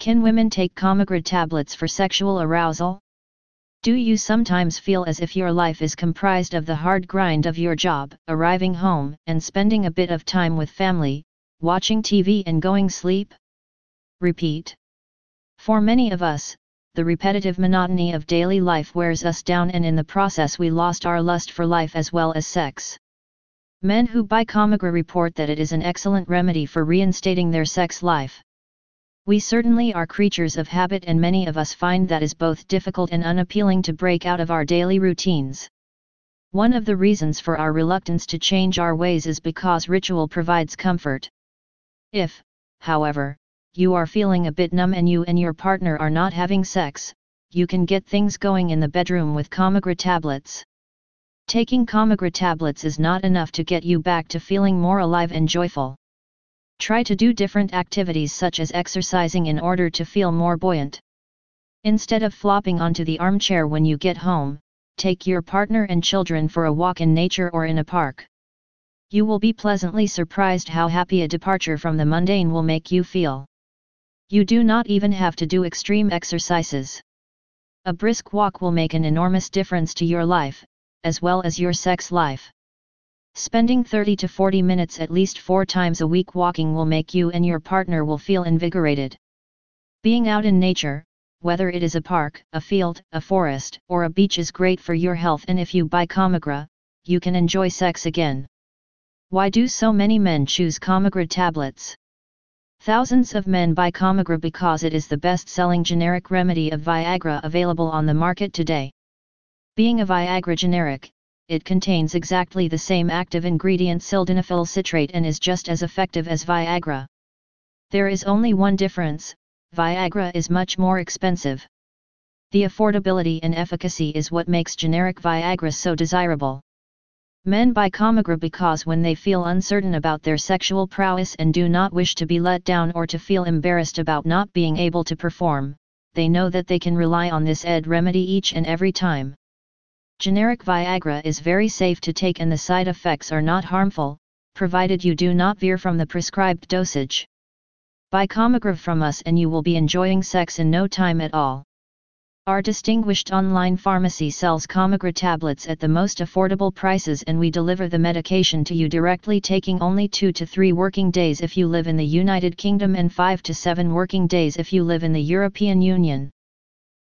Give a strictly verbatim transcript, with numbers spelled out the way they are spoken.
Can women take Kamagra tablets for sexual arousal? Do you sometimes feel as if your life is comprised of the hard grind of your job, arriving home and spending a bit of time with family, watching T V and going sleep? Repeat. For many of us, the repetitive monotony of daily life wears us down, and in the process we lost our lust for life as well as sex. Men who buy Kamagra report that it is an excellent remedy for reinstating their sex life. We certainly are creatures of habit, and many of us find that is both difficult and unappealing to break out of our daily routines. One of the reasons for our reluctance to change our ways is because ritual provides comfort. If, however, you are feeling a bit numb and you and your partner are not having sex, you can get things going in the bedroom with Kamagra tablets. Taking Kamagra tablets is not enough to get you back to feeling more alive and joyful. Try to do different activities such as exercising in order to feel more buoyant. Instead of flopping onto the armchair when you get home, take your partner and children for a walk in nature or in a park. You will be pleasantly surprised how happy a departure from the mundane will make you feel. You do not even have to do extreme exercises. A brisk walk will make an enormous difference to your life, as well as your sex life. Spending thirty to forty minutes at least four times a week walking will make you and your partner will feel invigorated. Being out in nature, whether it is a park, a field, a forest, or a beach, is great for your health, and if you buy Kamagra, you can enjoy sex again. Why do so many men choose Kamagra tablets? Thousands of men buy Kamagra because it is the best-selling generic remedy of Viagra available on the market today. Being a Viagra generic, it contains exactly the same active ingredient, sildenafil citrate, and is just as effective as Viagra. There is only one difference: Viagra is much more expensive. The affordability and efficacy is what makes generic Viagra so desirable. Men buy Kamagra because when they feel uncertain about their sexual prowess and do not wish to be let down or to feel embarrassed about not being able to perform, they know that they can rely on this E D remedy each and every time. Generic Viagra is very safe to take, and the side effects are not harmful, provided you do not veer from the prescribed dosage. Buy Kamagra from us and you will be enjoying sex in no time at all. Our distinguished online pharmacy sells Kamagra tablets at the most affordable prices, and we deliver the medication to you directly, taking only two to three working days if you live in the United Kingdom and five to seven working days if you live in the European Union.